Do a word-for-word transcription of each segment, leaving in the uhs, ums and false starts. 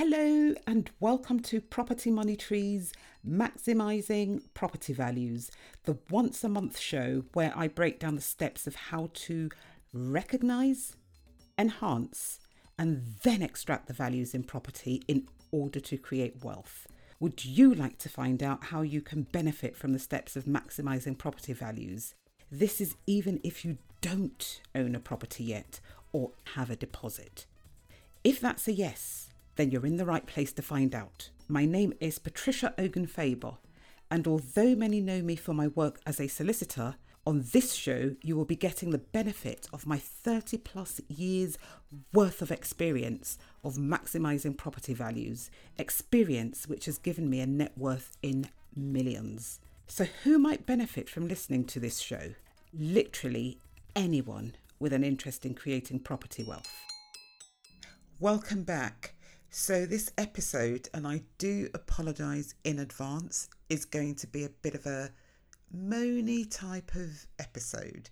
Hello and welcome to Property Money Tree's Maximising Property Values, the once a month show where I break down the steps of how to recognise, enhance and then extract the values in property in order to create wealth. Would you like to find out how you can benefit from the steps of maximising property values? This is even if you don't own a property yet or have a deposit. If that's a yes, then you're in the right place to find out. My name is Patricia Ogan Faber, and although many know me for my work as a solicitor, on this show you will be getting the benefit of my thirty plus years worth of experience of maximising property values, experience which has given me a net worth in millions. So who might benefit from listening to this show? Literally anyone with an interest in creating property wealth. Welcome back. So this episode, and I do apologise in advance, is going to be a bit of a moany type of episode,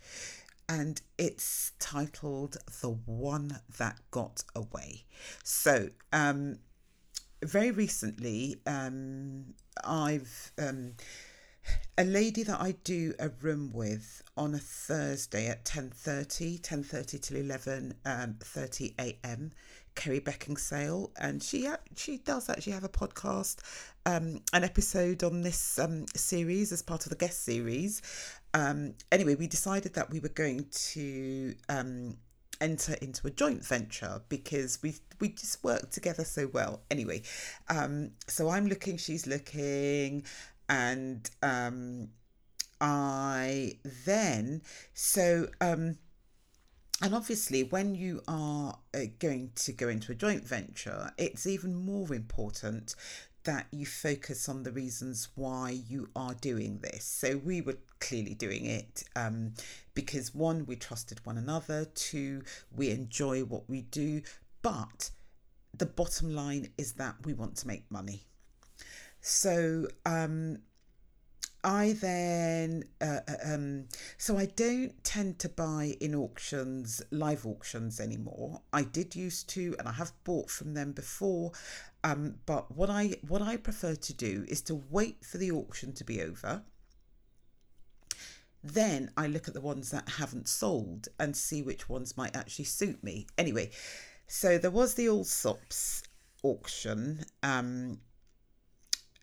and it's titled The One That Got Away. So um, very recently um, I've, um, a lady that I do a room with on a Thursday at ten thirty till eleven thirty a.m. Um, Kerry Beckinsale, and she she does actually have a podcast, um, an episode on this um, series as part of the guest series. Um, anyway, we decided that we were going to um, enter into a joint venture because we we just work together so well. Anyway, um, so I'm looking, she's looking, and um, I then so. Um, And obviously, when you are uh, going to go into a joint venture, it's even more important that you focus on the reasons why you are doing this. So we were clearly doing it um, because one, we trusted one another, two, we enjoy what we do. But the bottom line is that we want to make money. So um, I then, uh, um, so I don't tend to buy in auctions, live auctions anymore. I did used to, and I have bought from them before. Um, but what I what I prefer to do is to wait for the auction to be over. Then I look at the ones that haven't sold and see which ones might actually suit me. Anyway, so there was the All Sops auction um,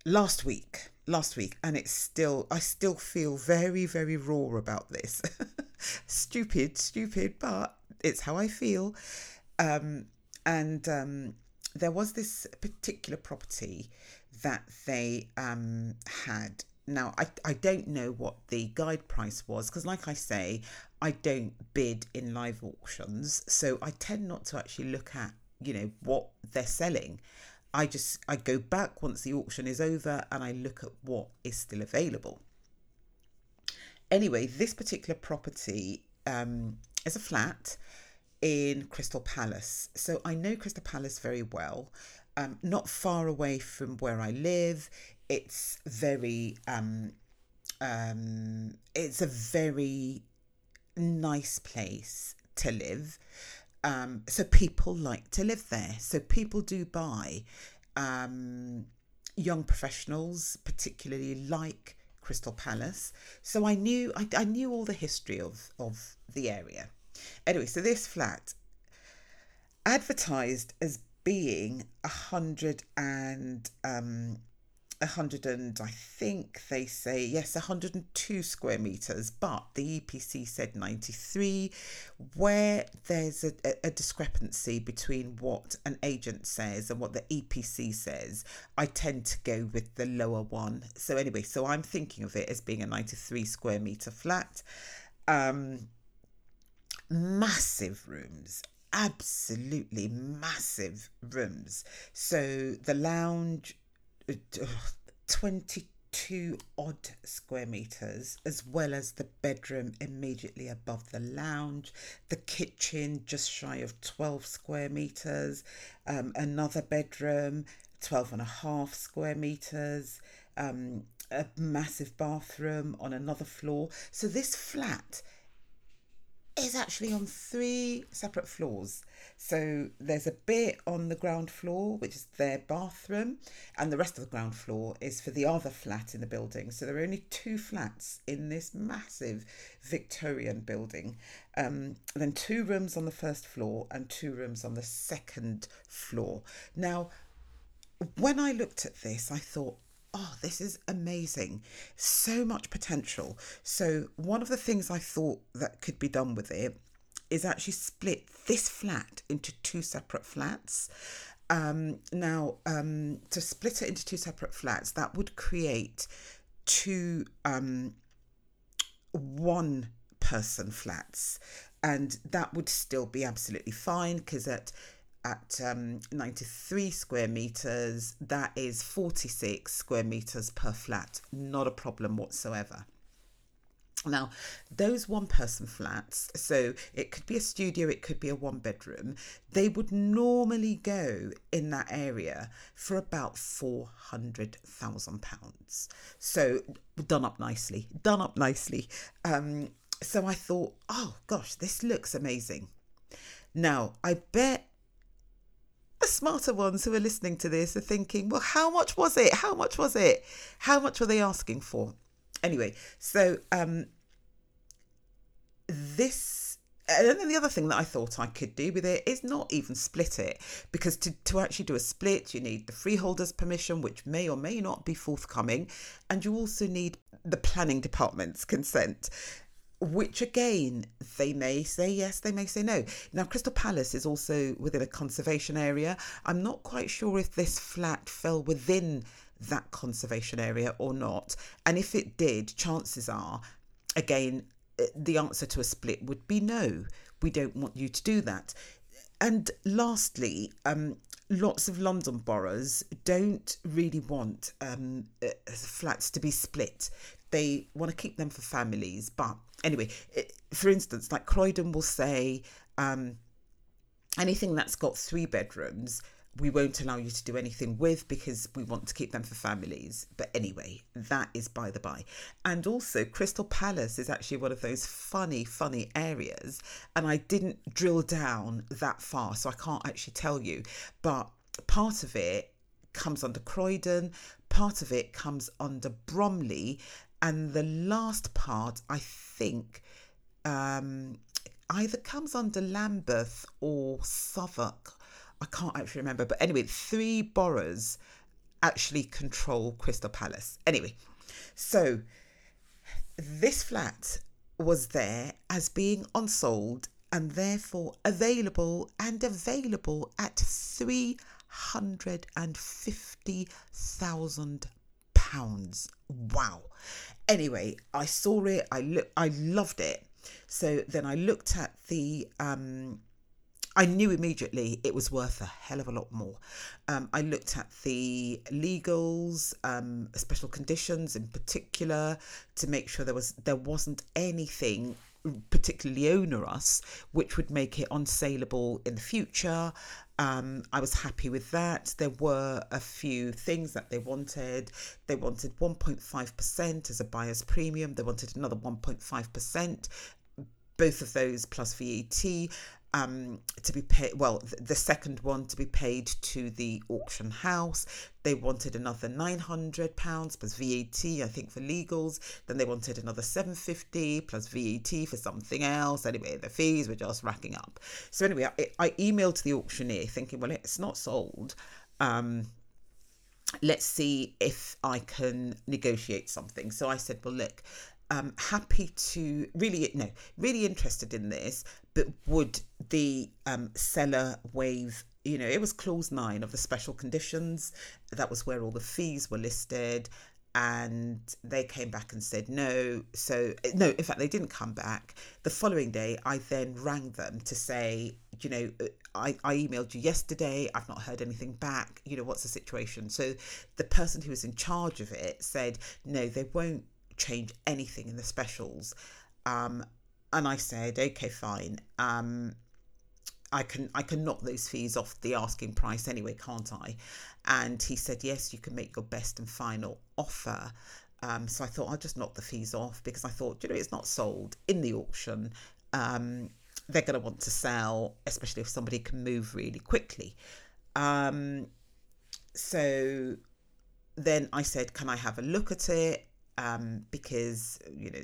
last week. Last week, and it's still, I still feel very, very raw about this. stupid, stupid, but it's how I feel. Um, and um, there was this particular property that they um, had. Now, I, I don't know what the guide price was, because like I say, I don't bid in live auctions. So I tend not to actually look at, you know, what they're selling. I just, I go back once the auction is over and I look at what is still available. Anyway, this particular property um, is a flat in Crystal Palace. So I know Crystal Palace very well, um, not far away from where I live. It's very, um, um, it's a very nice place to live. Um, so people like to live there. So people do buy. Um, young professionals particularly like Crystal Palace. So I knew I, I knew all the history of, of the area. Anyway, so this flat advertised as being a hundred and um, a hundred and I think they say yes, one hundred two square meters, but the E P C said ninety-three, where there's a, a discrepancy between what an agent says and what the E P C says. I tend to go with the lower one. So anyway, so I'm thinking of it as being a ninety-three square meter flat, um, massive rooms. Absolutely massive rooms. So the lounge, twenty-two odd square meters, as well as the bedroom immediately above the lounge, the kitchen just shy of twelve square meters, um, another bedroom, twelve and a half square meters, um, a massive bathroom on another floor. So this flat is actually on three separate floors. So there's a bit on the ground floor, which is their bathroom, and the rest of the ground floor is for the other flat in the building. So there are only two flats in this massive Victorian building. Um, and then two rooms on the first floor and two rooms on the second floor. Now, when I looked at this, I thought, oh, this is amazing. So much potential. So one of the things I thought that could be done with it is actually split this flat into two separate flats. Um, now, um, to split it into two separate flats, that would create two um, one-person flats. And that would still be absolutely fine, because at at um, ninety-three square metres, that is forty-six square metres per flat. Not a problem whatsoever. Now, those one-person flats, so it could be a studio, it could be a one-bedroom, they would normally go in that area for about four hundred thousand pounds. So done up nicely, done up nicely. Um, so I thought, oh gosh, this looks amazing. Now, I bet the smarter ones who are listening to this are thinking, well, how much was it? How much was it? How much were they asking for? Anyway, so um, this, and then the other thing that I thought I could do with it is not even split it, because to, to actually do a split, you need the freeholder's permission, which may or may not be forthcoming. And you also need the planning department's consent, which again, they may say yes, they may say no. Now, Crystal Palace is also within a conservation area. I'm not quite sure if this flat fell within that conservation area or not. And if it did, chances are, again, the answer to a split would be no, we don't want you to do that. And lastly, um, lots of London boroughs don't really want um, flats to be split. They want to keep them for families. But anyway, it, for instance, like Croydon will say, um, anything that's got three bedrooms, we won't allow you to do anything with, because we want to keep them for families. But anyway, that is by the by. And also Crystal Palace is actually one of those funny, funny areas. And I didn't drill down that far, so I can't actually tell you. But part of it comes under Croydon, part of it comes under Bromley. And the last part, I think, um, either comes under Lambeth or Southwark. I can't actually remember. But anyway, three boroughs actually control Crystal Palace. Anyway, so this flat was there as being unsold and therefore available and available at three hundred fifty thousand pounds. Wow. Anyway, I saw it. I look. I loved it. So then I looked at the. Um, I knew immediately it was worth a hell of a lot more. Um, I looked at the legals, um, special conditions in particular, to make sure there was there wasn't anything particularly onerous which would make it unsaleable in the future. Um, I was happy with that. There were a few things that they wanted. They wanted one point five percent as a buyer's premium. They wanted another one point five percent, both of those plus V A T, um, to be paid. Well, th- the second one to be paid to the auction house. They wanted another nine hundred pounds plus V A T, I think, for legals. Then they wanted another seven hundred fifty pounds plus V A T for something else. Anyway, the fees were just racking up. So anyway, I, I emailed the auctioneer thinking, well, it's not sold. Um, let's see if I can negotiate something. So I said, well, look, Um, happy to really no really interested in this, but would the um, seller waive, you know, it was clause nine of the special conditions, that was where all the fees were listed, and they came back and said no. So no, in fact, they didn't come back. The following day, I then rang them to say, you know, I, I emailed you yesterday, I've not heard anything back, you know, what's the situation? So the person who was in charge of it said, no, they won't change anything in the specials. Um, and I said, okay, fine. Um, I can I can knock those fees off the asking price anyway, can't I? And he said, yes, you can make your best and final offer. Um, so I thought I'll just knock the fees off, because I thought, you know, it's not sold in the auction. um, they're going to want to sell, especially if somebody can move really quickly. Um, so then I said, can I have a look at it? Um, because, you know,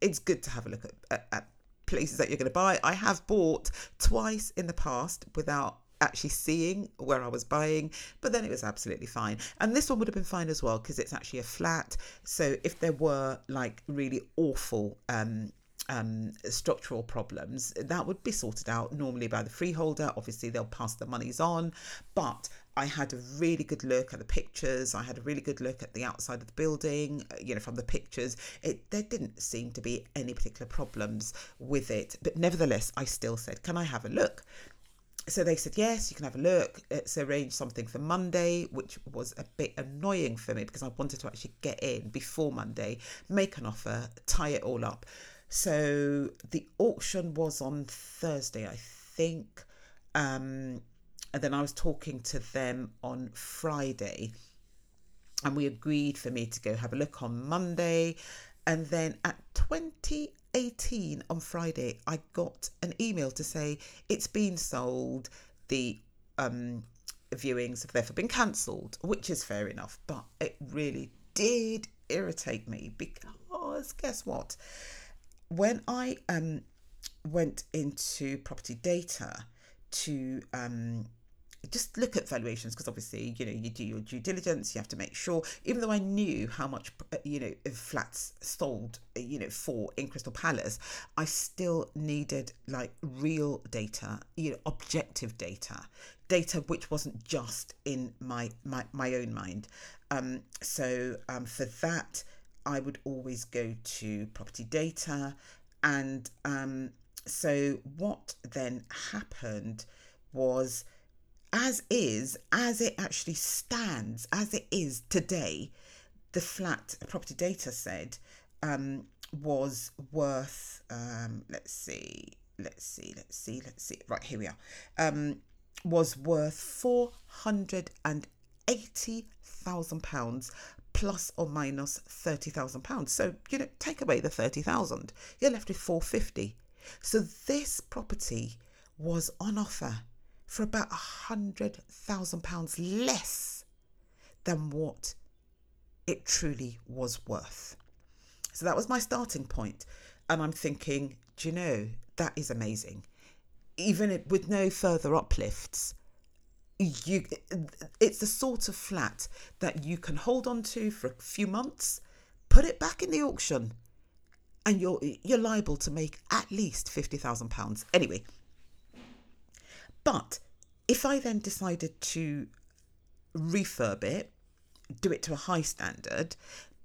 it's good to have a look at, at, at places that you're going to buy. I have bought twice in the past without actually seeing where I was buying, but then it was absolutely fine. And this one would have been fine as well, because it's actually a flat. So if there were like really awful um, um, structural problems, that would be sorted out normally by the freeholder. Obviously, they'll pass the monies on, but I had a really good look at the pictures. I had a really good look at the outside of the building, you know, from the pictures. It, there didn't seem to be any particular problems with it. But nevertheless, I still said, can I have a look? So they said, yes, you can have a look. Let's arrange something for Monday, which was a bit annoying for me because I wanted to actually get in before Monday, make an offer, tie it all up. So the auction was on Thursday, I think. Um, and then I was talking to them on Friday and we agreed for me to go have a look on Monday. And then at twenty eighteen on Friday, I got an email to say it's been sold. The um, viewings have therefore been cancelled, which is fair enough. But it really did irritate me because guess what? When I um, went into property data to um, just look at valuations, because obviously, you know, you do your due diligence, you have to make sure, even though I knew how much, you know, flats sold, you know, for in Crystal Palace, I still needed like real data, you know, objective data, data which wasn't just in my, my, my own mind. Um, so um, for that, I would always go to property data. And um, so what then happened was, as is, as it actually stands, as it is today, the flat property data said um, was worth, um, let's see, let's see, let's see, let's see. Right, here we are. Um, was worth four hundred eighty thousand pounds plus or minus thirty thousand pounds. So, you know, take away the thirty thousand, you're left with four fifty. So this property was on offer for about one hundred thousand pounds less than what it truly was worth. So that was my starting point. And I'm thinking, do you know, that is amazing. Even with no further uplifts, you, it's the sort of flat that you can hold on to for a few months, put it back in the auction, and you're, you're liable to make at least fifty thousand pounds. Anyway, but if I then decided to refurb it, do it to a high standard,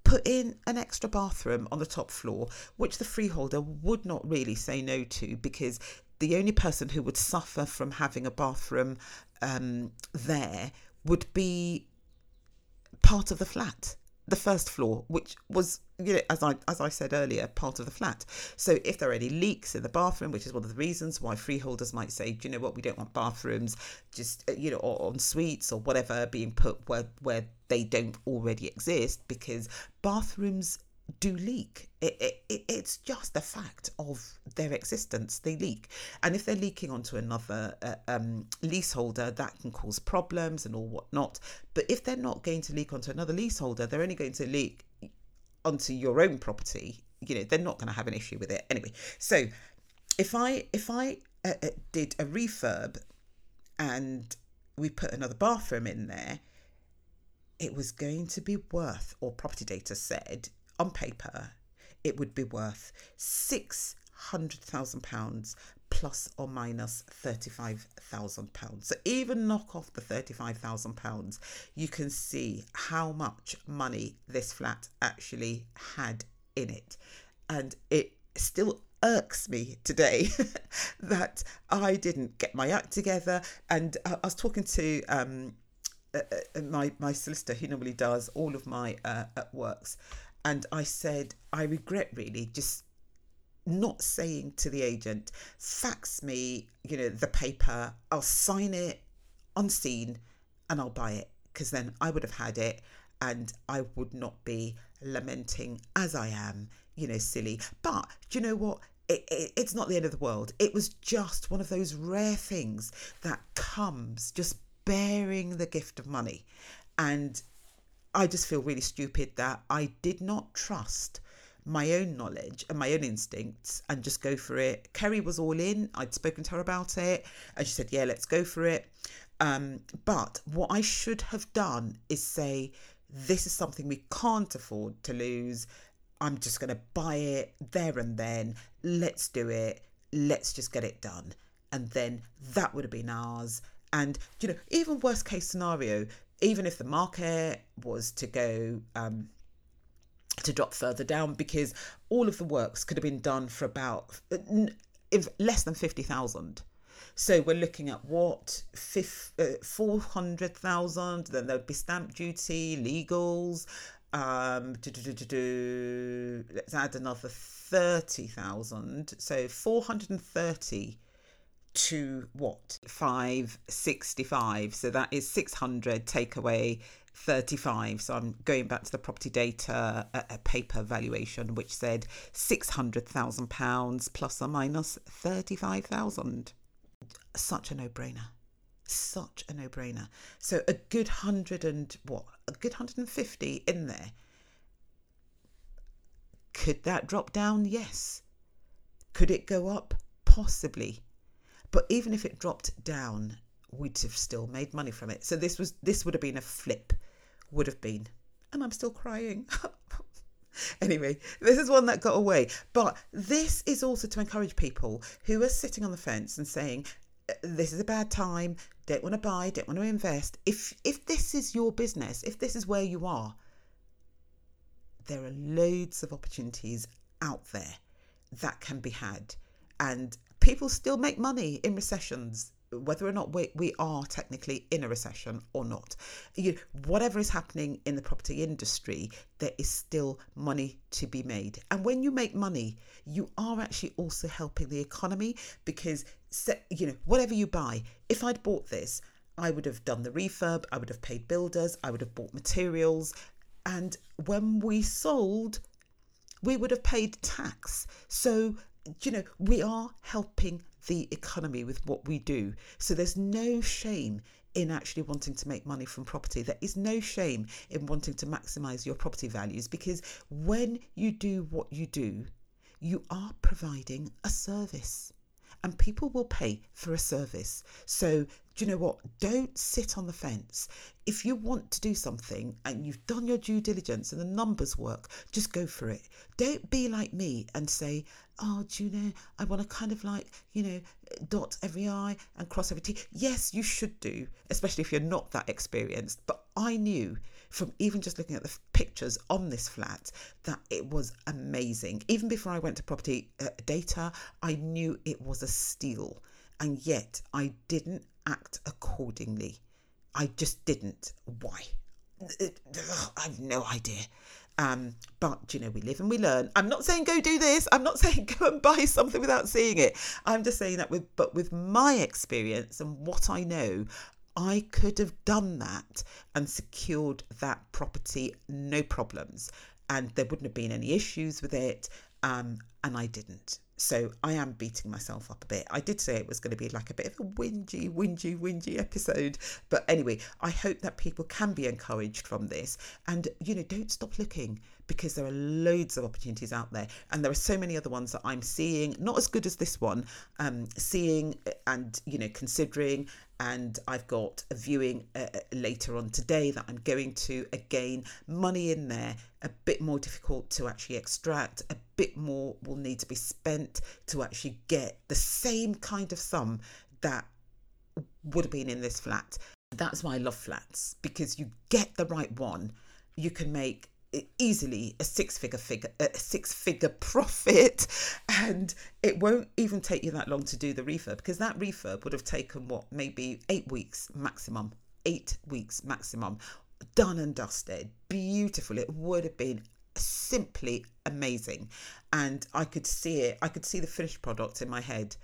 put in an extra bathroom on the top floor, which the freeholder would not really say no to, because the only person who would suffer from having a bathroom um, there would be part of the flat, the first floor, which was, you know, as I as I said earlier, part of the flat. So if there are any leaks in the bathroom, which is one of the reasons why freeholders might say, do you know what, we don't want bathrooms, just, you know, or en suites or whatever being put where, where they don't already exist, because bathrooms do leak. It, it, it's just a fact of their existence. They leak. And if they're leaking onto another uh, um, leaseholder, that can cause problems and all whatnot. But if they're not going to leak onto another leaseholder, they're only going to leak onto your own property. You know, they're not going to have an issue with it. Anyway, so if I, if I uh, did a refurb and we put another bathroom in there, it was going to be worth, or property data said, on paper, it would be worth six hundred thousand pounds plus or minus thirty-five thousand pounds. So even knock off the thirty-five thousand pounds, you can see how much money this flat actually had in it. And it still irks me today that I didn't get my act together. And I, I was talking to um, uh, my, my solicitor, who normally does all of my uh, works. And I said, I regret really just not saying to the agent, fax me, you know, the paper, I'll sign it on scene and I'll buy it. Because then I would have had it and I would not be lamenting as I am, you know, silly. But do you know what? It, it, it's not the end of the world. It was just one of those rare things that comes just bearing the gift of money. And I just feel really stupid that I did not trust my own knowledge and my own instincts and just go for it. Kerry was all in. I'd spoken to her about it and she said, yeah, let's go for it. Um, but what I should have done is say, this is something we can't afford to lose. I'm just going to buy it there and then. Let's do it. Let's just get it done. And then that would have been ours. And, you know, even worst case scenario, even if the market was to go, um, to drop further down, because all of the works could have been done for about less than fifty thousand. So we're looking at what, four hundred thousand, then there'd be stamp duty, legals. Um, do, do, do, do, do. Let's add another thirty thousand. So four hundred thirty to what? five sixty-five. So that is six hundred take away thirty-five. So I'm going back to the property data, a, a paper valuation, which said six hundred thousand pounds plus or minus thirty-five thousand. Such a no-brainer. Such a no-brainer. So a good hundred and what? A good one hundred fifty in there. Could that drop down? Yes. Could it go up? Possibly. But even if it dropped down, we'd have still made money from it. So this was this would have been a flip. Would have been. And I'm still crying. Anyway, this is one that got away. But this is also to encourage people who are sitting on the fence and saying, this is a bad time, don't want to buy, don't want to invest. If if this is your business, if this is where you are, there are loads of opportunities out there that can be had. And people still make money in recessions, whether or not we, we are technically in a recession or not. You know, whatever is happening in the property industry, there is still money to be made. And when you make money, you are actually also helping the economy, because, you know, whatever you buy, if I'd bought this, I would have done the refurb, I would have paid builders, I would have bought materials. And when we sold, we would have paid tax. So, you know, we are helping the economy with what we do. So there's no shame in actually wanting to make money from property. There is no shame in wanting to maximise your property values, because when you do what you do, you are providing a service and people will pay for a service. So do you know what? Don't sit on the fence. If you want to do something and you've done your due diligence and the numbers work, just go for it. Don't be like me and say, oh, do you know, I want to kind of like, you know, dot every I and cross every T. Yes, you should do, especially if you're not that experienced. But I knew from even just looking at the pictures on this flat that it was amazing. Even before I went to property uh, data, I knew it was a steal. And yet I didn't act accordingly. I just didn't. Why? I've no idea. Um, but, you know, we live and we learn. I'm not saying go do this. I'm not saying go and buy something without seeing it. I'm just saying that with, but with my experience and what I know, I could have done that and secured that property, no problems. And there wouldn't have been any issues with it. Um, and I didn't. So I am beating myself up a bit. I did say it was going to be like a bit of a whingy, whingy, whingy episode. But anyway, I hope that people can be encouraged from this. And, you know, don't stop looking, because there are loads of opportunities out there. And there are so many other ones that I'm seeing, not as good as this one, um, seeing and, you know, considering. And I've got a viewing uh, later on today that I'm going to. Again, money in there, a bit more difficult to actually extract, a bit more will need to be spent to actually get the same kind of sum that would have been in this flat. That's why I love flats, because you get the right one, you can make easily a six-figure figure, a six-figure profit, and it won't even take you that long to do the refurb, because that refurb would have taken what, maybe eight weeks maximum, eight weeks maximum, done and dusted, beautiful. It would have been simply amazing, and I could see it. I could see the finished product in my head.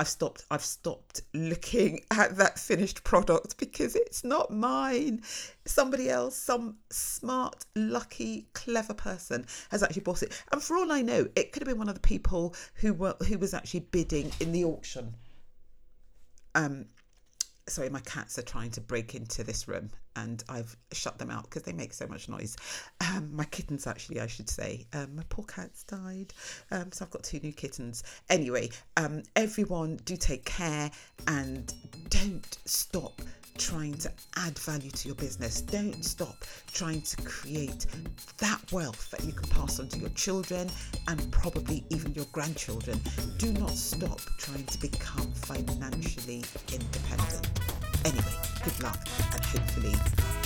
I've stopped, I've stopped looking at that finished product because it's not mine. Somebody else, some smart, lucky, clever person has actually bought it. And for all I know, it could have been one of the people who were, who was actually bidding in the auction. Um, sorry, my cats are trying to break into this room and I've shut them out because they make so much noise. Um, my kittens, actually, I should say. Um, my poor cat's died. Um, so I've got two new kittens. Anyway, um, everyone do take care and don't stop trying to add value to your business. Don't stop trying to create that wealth that you can pass on to your children and probably even your grandchildren. Do not stop trying to become financially independent. Anyway, good luck and hopefully